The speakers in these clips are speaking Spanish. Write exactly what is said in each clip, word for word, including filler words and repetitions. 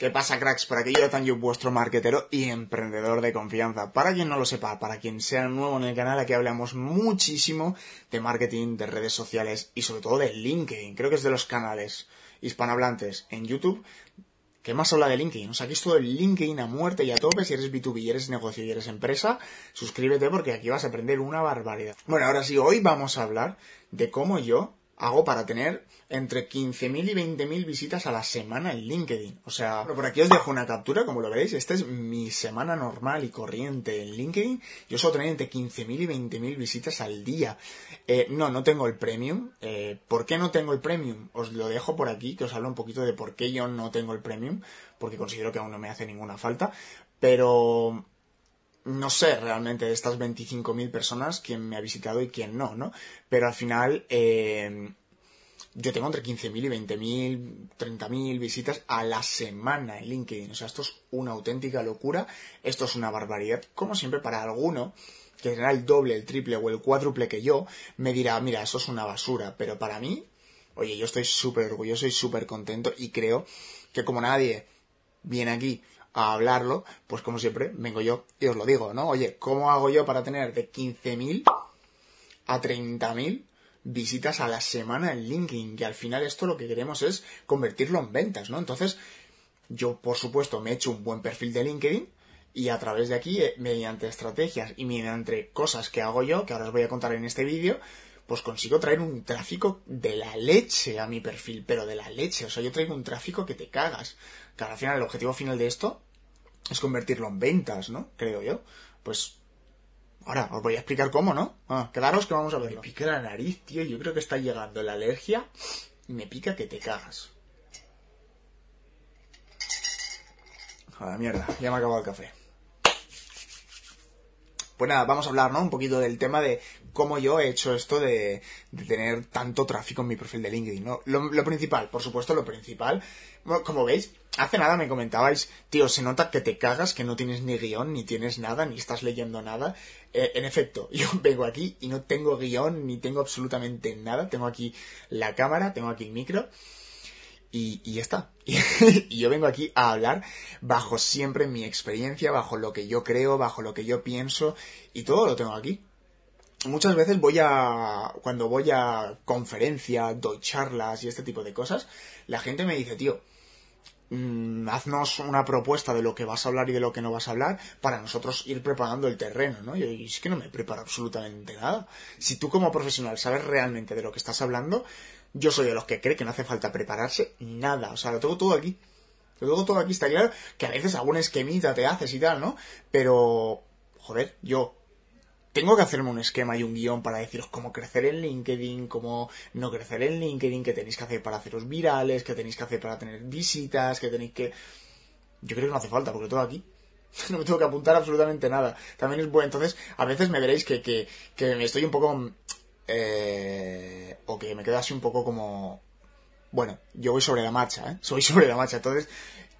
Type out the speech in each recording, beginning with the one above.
¿Qué pasa, cracks? Por aquí yo, Tanju, vuestro marquetero y emprendedor de confianza. Para quien no lo sepa, para quien sea nuevo en el canal, aquí hablamos muchísimo de marketing, de redes sociales y sobre todo de LinkedIn. Creo que es de los canales hispanohablantes en YouTube que más habla de LinkedIn. O sea, aquí es todo el LinkedIn a muerte y a tope. Si eres B dos B y eres negocio y eres empresa, suscríbete porque aquí vas a aprender una barbaridad. Bueno, ahora sí, hoy vamos a hablar de cómo yo hago para tener entre quince mil y veinte mil visitas a la semana en LinkedIn. O sea, por aquí os dejo una captura, como lo veis. Esta es mi semana normal y corriente en LinkedIn. Yo suelo tener entre quince mil y veinte mil visitas al día. Eh, no, no tengo el Premium. Eh, ¿Por qué no tengo el Premium? Os lo dejo por aquí, que os hablo un poquito de por qué yo no tengo el Premium, porque considero que aún no me hace ninguna falta. Pero no sé realmente de estas veinticinco mil personas quién me ha visitado y quién no, ¿no? Pero al final eh, yo tengo entre quince mil y veinte mil, treinta mil visitas a la semana en LinkedIn. O sea, esto es una auténtica locura, esto es una barbaridad. Como siempre, para alguno que tendrá el doble, el triple o el cuádruple que yo, me dirá, mira, eso es una basura. Pero para mí, oye, yo estoy súper orgulloso y súper contento y creo que como nadie viene aquí a hablarlo, pues como siempre vengo yo y os lo digo, ¿no? Oye, ¿cómo hago yo para tener de quince mil a treinta mil visitas a la semana en LinkedIn? Y al final esto lo que queremos es convertirlo en ventas, ¿no? Entonces, yo por supuesto me he hecho un buen perfil de LinkedIn y a través de aquí, mediante estrategias y mediante cosas que hago yo, que ahora os voy a contar en este vídeo, pues consigo traer un tráfico de la leche a mi perfil, pero de la leche. O sea, yo traigo un tráfico que te cagas. Claro, al final, el objetivo final de esto es convertirlo en ventas, ¿no? Creo yo. Pues ahora os voy a explicar cómo, ¿no? Ah, quedaros que vamos a verlo. Me pica la nariz, tío. Yo creo que está llegando la alergia y me pica que te cagas. A la mierda, ya me ha acabado el café. Pues nada, vamos a hablar, ¿no?, un poquito del tema de cómo yo he hecho esto de, de tener tanto tráfico en mi perfil de LinkedIn, ¿no? Lo, lo principal, por supuesto, lo principal. Bueno, como veis, hace nada me comentabais, tío, se nota que te cagas, que no tienes ni guión, ni tienes nada, ni estás leyendo nada. Eh, en efecto, yo vengo aquí y no tengo guión, ni tengo absolutamente nada. Tengo aquí la cámara, tengo aquí el micro y, y ya está. Y yo vengo aquí a hablar bajo siempre mi experiencia, bajo lo que yo creo, bajo lo que yo pienso, y todo lo tengo aquí. Muchas veces voy a, cuando voy a conferencias, doy charlas y este tipo de cosas, la gente me dice, tío, mm, haznos una propuesta de lo que vas a hablar y de lo que no vas a hablar para nosotros ir preparando el terreno, ¿no? Y yo, es que no me preparo absolutamente nada. Si tú como profesional sabes realmente de lo que estás hablando, yo soy de los que cree que no hace falta prepararse nada. O sea, lo tengo todo aquí. Lo tengo todo aquí, está claro que a veces algún esquemita te haces y tal, ¿no? Pero, joder, yo tengo que hacerme un esquema y un guión para deciros cómo crecer en LinkedIn, cómo no crecer en LinkedIn, qué tenéis que hacer para haceros virales, qué tenéis que hacer para tener visitas, qué tenéis que... Yo creo que no hace falta, porque todo aquí. No me tengo que apuntar absolutamente nada. También es bueno. Entonces, a veces me veréis que, que, que me estoy un poco... Eh, o que me quedo así un poco como... Bueno, yo voy sobre la marcha, ¿eh? Soy sobre la marcha. Entonces,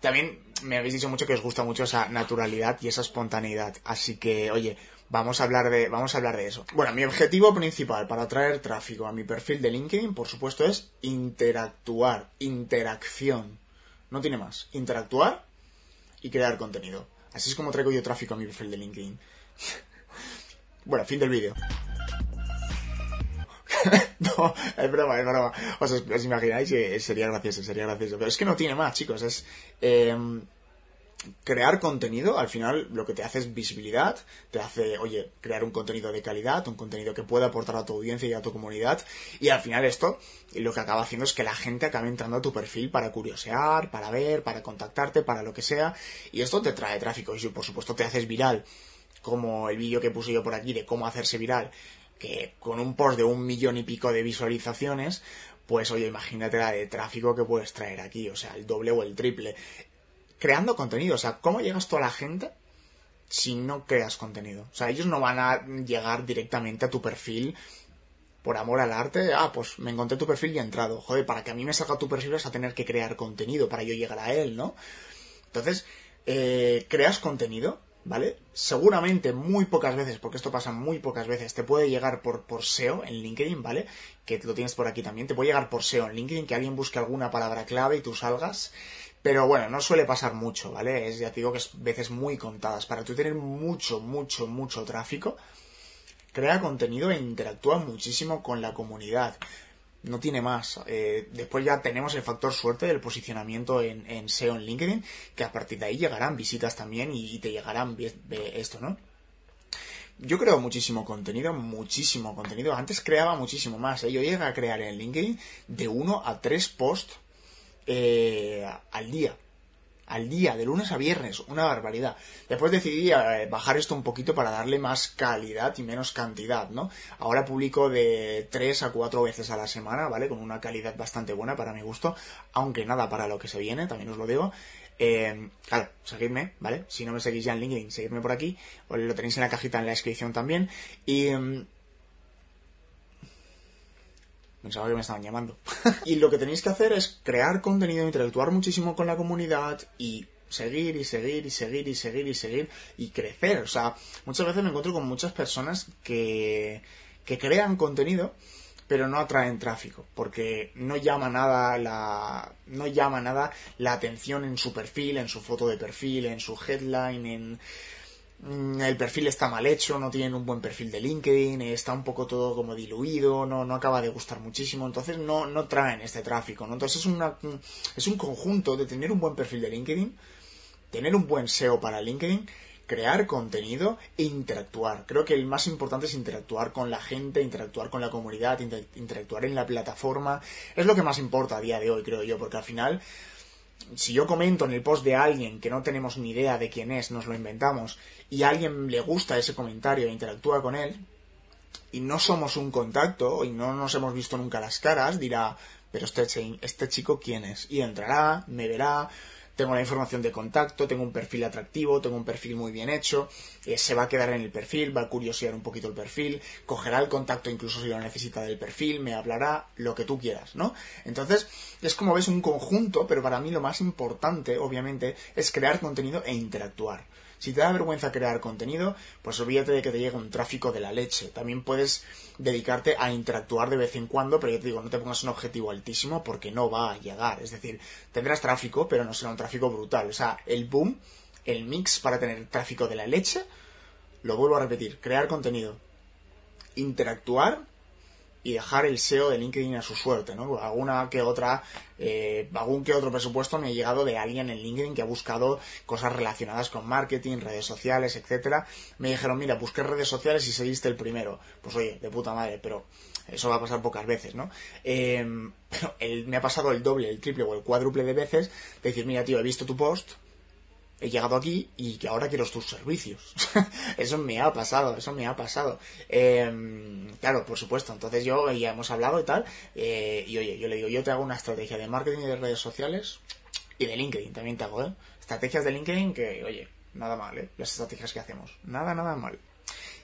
también me habéis dicho mucho que os gusta mucho esa naturalidad y esa espontaneidad. Así que, oye... Vamos a hablar de, vamos a hablar de eso. Bueno, mi objetivo principal para atraer tráfico a mi perfil de LinkedIn, por supuesto, es interactuar, interacción. No tiene más. Interactuar y crear contenido. Así es como traigo yo tráfico a mi perfil de LinkedIn. Bueno, fin del vídeo. No, es broma, es broma. Os, os imagináis que sería gracioso, sería gracioso. Pero es que no tiene más, chicos. Es... Eh, crear contenido, al final lo que te hace es visibilidad, te hace, oye, crear un contenido de calidad, un contenido que pueda aportar a tu audiencia y a tu comunidad, y al final esto lo que acaba haciendo es que la gente acabe entrando a tu perfil para curiosear, para ver, para contactarte, para lo que sea, y esto te trae tráfico, y por supuesto te haces viral, como el vídeo que puse yo por aquí de cómo hacerse viral, que con un post de un millón y pico de visualizaciones, pues oye, imagínate la de tráfico que puedes traer aquí, o sea, el doble o el triple. Creando contenido, o sea, ¿cómo llegas tú a la gente si no creas contenido? O sea, ellos no van a llegar directamente a tu perfil por amor al arte. Ah, pues me encontré tu perfil y he entrado. Joder, para que a mí me salga tu perfil vas a tener que crear contenido para yo llegar a él, ¿no? Entonces, eh, creas contenido, ¿vale? Seguramente muy pocas veces, porque esto pasa muy pocas veces, te puede llegar por, por S E O en LinkedIn, ¿vale? Que lo tienes por aquí también. Te puede llegar por S E O en LinkedIn, que alguien busque alguna palabra clave y tú salgas. Pero bueno, no suele pasar mucho, ¿vale? Es, ya te digo que es veces muy contadas. Para tú tener mucho, mucho, mucho tráfico, crea contenido e interactúa muchísimo con la comunidad. No tiene más. Eh, después ya tenemos el factor suerte del posicionamiento en, en S E O en LinkedIn, que a partir de ahí llegarán visitas también y, y te llegarán esto, ¿no? Yo creo muchísimo contenido, muchísimo contenido. Antes creaba muchísimo más, ¿eh? Yo llegué a crear en LinkedIn de uno a tres posts eh, al día. Al día, de lunes a viernes. Una barbaridad. Después decidí eh, bajar esto un poquito para darle más calidad y menos cantidad, ¿no? Ahora publico de tres a cuatro veces a la semana, ¿vale? Con una calidad bastante buena para mi gusto. Aunque nada para lo que se viene, también os lo digo. Eh, claro, seguidme, ¿vale? Si no me seguís ya en LinkedIn, seguidme por aquí. O lo tenéis en la cajita en la descripción también. Y... Eh, pensaba que me estaban llamando. Y lo que tenéis que hacer es crear contenido, interactuar muchísimo con la comunidad y seguir y seguir y seguir y seguir y seguir y crecer. O sea, muchas veces me encuentro con muchas personas que, que crean contenido pero no atraen tráfico, porque no llama nada la no llama nada la atención en su perfil, en su foto de perfil, en su headline, en... el perfil está mal hecho, no tienen un buen perfil de LinkedIn, está un poco todo como diluido, no, no acaba de gustar muchísimo, entonces no, no traen este tráfico, ¿no? Entonces es, una, es un conjunto de tener un buen perfil de LinkedIn, tener un buen S E O para LinkedIn, crear contenido e interactuar. Creo que el más importante es interactuar con la gente, interactuar con la comunidad, interactuar en la plataforma. Es lo que más importa a día de hoy, creo yo, porque al final... Si yo comento en el post de alguien que no tenemos ni idea de quién es, nos lo inventamos, y a alguien le gusta ese comentario e interactúa con él, y no somos un contacto, y no nos hemos visto nunca las caras, dirá, pero este, este chico ¿quién es? Y entrará, me verá, tengo la información de contacto, tengo un perfil atractivo, tengo un perfil muy bien hecho, eh, se va a quedar en el perfil, va a curiosear un poquito el perfil, cogerá el contacto incluso si lo necesita del perfil, me hablará, lo que tú quieras, ¿no? Entonces, es como ves un conjunto, pero para mí lo más importante, obviamente, es crear contenido e interactuar. Si te da vergüenza crear contenido, pues olvídate de que te llegue un tráfico de la leche. También puedes dedicarte a interactuar de vez en cuando, pero yo te digo, no te pongas un objetivo altísimo porque no va a llegar. Es decir, tendrás tráfico, pero no será un tráfico brutal. O sea, el boom, el mix para tener tráfico de la leche, lo vuelvo a repetir, crear contenido, interactuar y dejar el S E O de LinkedIn a su suerte, ¿no? Alguna que otra, eh, algún que otro presupuesto me ha llegado de alguien en LinkedIn que ha buscado cosas relacionadas con marketing, redes sociales, etcétera. Me dijeron, mira, busqué redes sociales y seguiste el primero. Pues oye, de puta madre, pero eso va a pasar pocas veces, ¿no? Eh, pero el, me ha pasado el doble, el triple o el cuádruple de veces de decir, mira, tío, he visto tu post, he llegado aquí y que ahora quiero tus servicios. Eso me ha pasado, eso me ha pasado. Eh, claro, por supuesto. Entonces yo ya hemos hablado y tal. Eh, y oye, yo le digo, yo te hago una estrategia de marketing y de redes sociales y de LinkedIn también te hago, ¿eh? Estrategias de LinkedIn que, oye, nada mal, ¿eh? Las estrategias que hacemos. Nada, nada mal.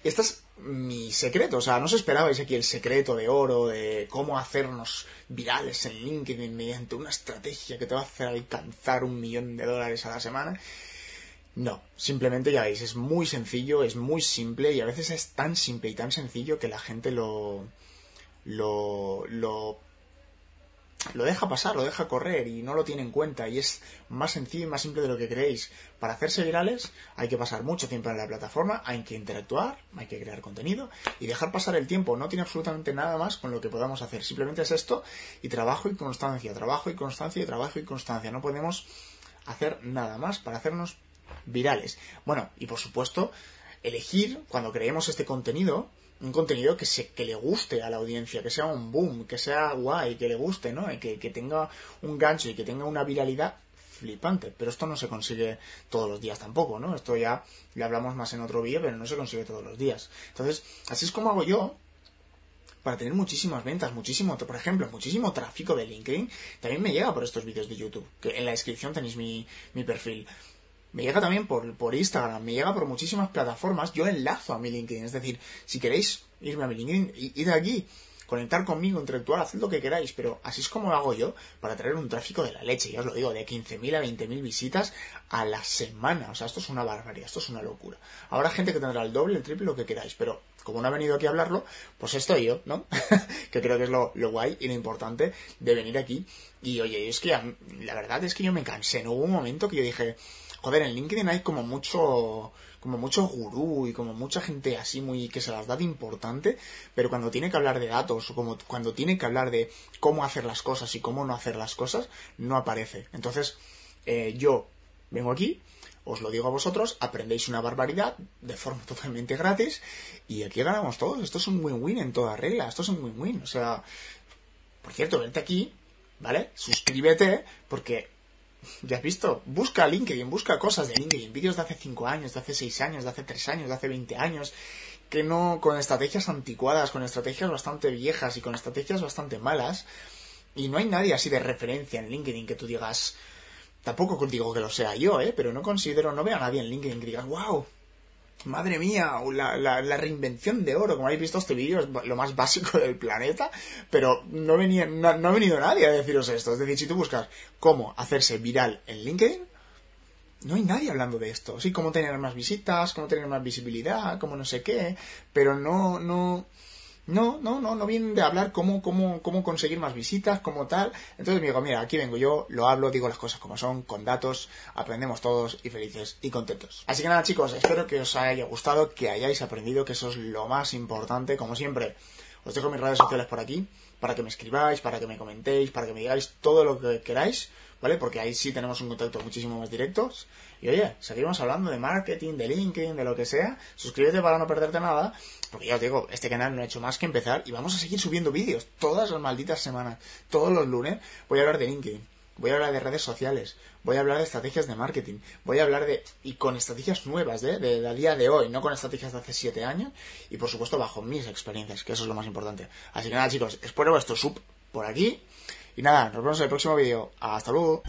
Y este es mi secreto. O sea, no os esperabais aquí el secreto de oro de cómo hacernos virales en LinkedIn mediante una estrategia que te va a hacer alcanzar un millón de dólares a la semana. No, simplemente ya veis, es muy sencillo, es muy simple y a veces es tan simple y tan sencillo que la gente lo lo lo lo deja pasar, lo deja correr y no lo tiene en cuenta y es más sencillo y más simple de lo que creéis. Para hacerse virales hay que pasar mucho tiempo en la plataforma, hay que interactuar, hay que crear contenido y dejar pasar el tiempo. No tiene absolutamente nada más con lo que podamos hacer, simplemente es esto y trabajo y constancia, trabajo y constancia y trabajo y constancia. No podemos hacer nada más para hacernos virales. Bueno, y por supuesto, elegir, cuando creemos este contenido, un contenido que se, que le guste a la audiencia, que sea un boom, que sea guay, que le guste, ¿no? Y que, que tenga un gancho y que tenga una viralidad flipante. Pero esto no se consigue todos los días tampoco, ¿no? Esto ya lo hablamos más en otro vídeo, pero no se consigue todos los días. Entonces, así es como hago yo para tener muchísimas ventas, muchísimo, por ejemplo, muchísimo tráfico de LinkedIn. También me llega por estos vídeos de YouTube, que en la descripción tenéis mi, mi perfil. Me llega también por, por Instagram, me llega por muchísimas plataformas. Yo enlazo a mi LinkedIn. Es decir, si queréis irme a mi LinkedIn, id aquí. conectar conmigo, interactuar, haced lo que queráis, pero así es como lo hago yo para traer un tráfico de la leche, ya os lo digo, de quince mil a veinte mil visitas a la semana. O sea, esto es una barbaridad, esto es una locura. Habrá gente que tendrá el doble, el triple, lo que queráis, pero como no ha venido aquí a hablarlo, pues estoy yo, ¿no? Que creo que es lo, lo guay y lo importante de venir aquí. Y oye, es que ya, la verdad es que yo me cansé, ¿no? Hubo un momento que yo dije, joder, en LinkedIn hay como mucho... como mucho gurú y como mucha gente así muy que se las da de importante, pero cuando tiene que hablar de datos o como cuando tiene que hablar de cómo hacer las cosas y cómo no hacer las cosas, no aparece. Entonces, eh, yo vengo aquí, os lo digo a vosotros, aprendéis una barbaridad de forma totalmente gratis y aquí ganamos todos. Esto es un win-win en toda regla, esto es un win-win. O sea, por cierto, vente aquí, ¿vale? Suscríbete porque... ya has visto, busca LinkedIn, busca cosas de LinkedIn, vídeos de hace cinco años, de hace seis años, de hace tres años, de hace veinte años, que no, con estrategias anticuadas, con estrategias bastante viejas y con estrategias bastante malas, y no hay nadie así de referencia en LinkedIn que tú digas, tampoco digo que lo sea yo, eh, pero no considero, no veo a nadie en LinkedIn que digas, wow, madre mía, la, la, la reinvención de oro. Como habéis visto, este vídeo es lo más básico del planeta, pero no, venía, no, no ha venido nadie a deciros esto. Es decir, si tú buscas cómo hacerse viral en LinkedIn, no hay nadie hablando de esto. Sí, cómo tener más visitas, cómo tener más visibilidad, cómo no sé qué, pero no, no, no, no, no, no vienen de hablar cómo, cómo, cómo conseguir más visitas, cómo tal. Entonces me digo, mira, aquí vengo yo, lo hablo, digo las cosas como son, con datos, aprendemos todos y felices y contentos. Así que nada, chicos, espero que os haya gustado, que hayáis aprendido, que eso es lo más importante. Como siempre, os dejo mis redes sociales por aquí, para que me escribáis, para que me comentéis, para que me digáis todo lo que queráis, ¿vale? Porque ahí sí tenemos un contacto muchísimo más directo. Y oye, seguimos hablando de marketing, de LinkedIn, de lo que sea. Suscríbete para no perderte nada, porque ya os digo, este canal no ha hecho más que empezar y vamos a seguir subiendo vídeos todas las malditas semanas. Todos los lunes voy a hablar de LinkedIn, voy a hablar de redes sociales, voy a hablar de estrategias de marketing, voy a hablar de... y con estrategias nuevas, ¿eh? De, de a día de hoy, no con estrategias de hace siete años. Y por supuesto bajo mis experiencias, que eso es lo más importante. Así que nada, chicos, espero vuestro sub por aquí. Y nada, nos vemos en el próximo vídeo. ¡Hasta luego!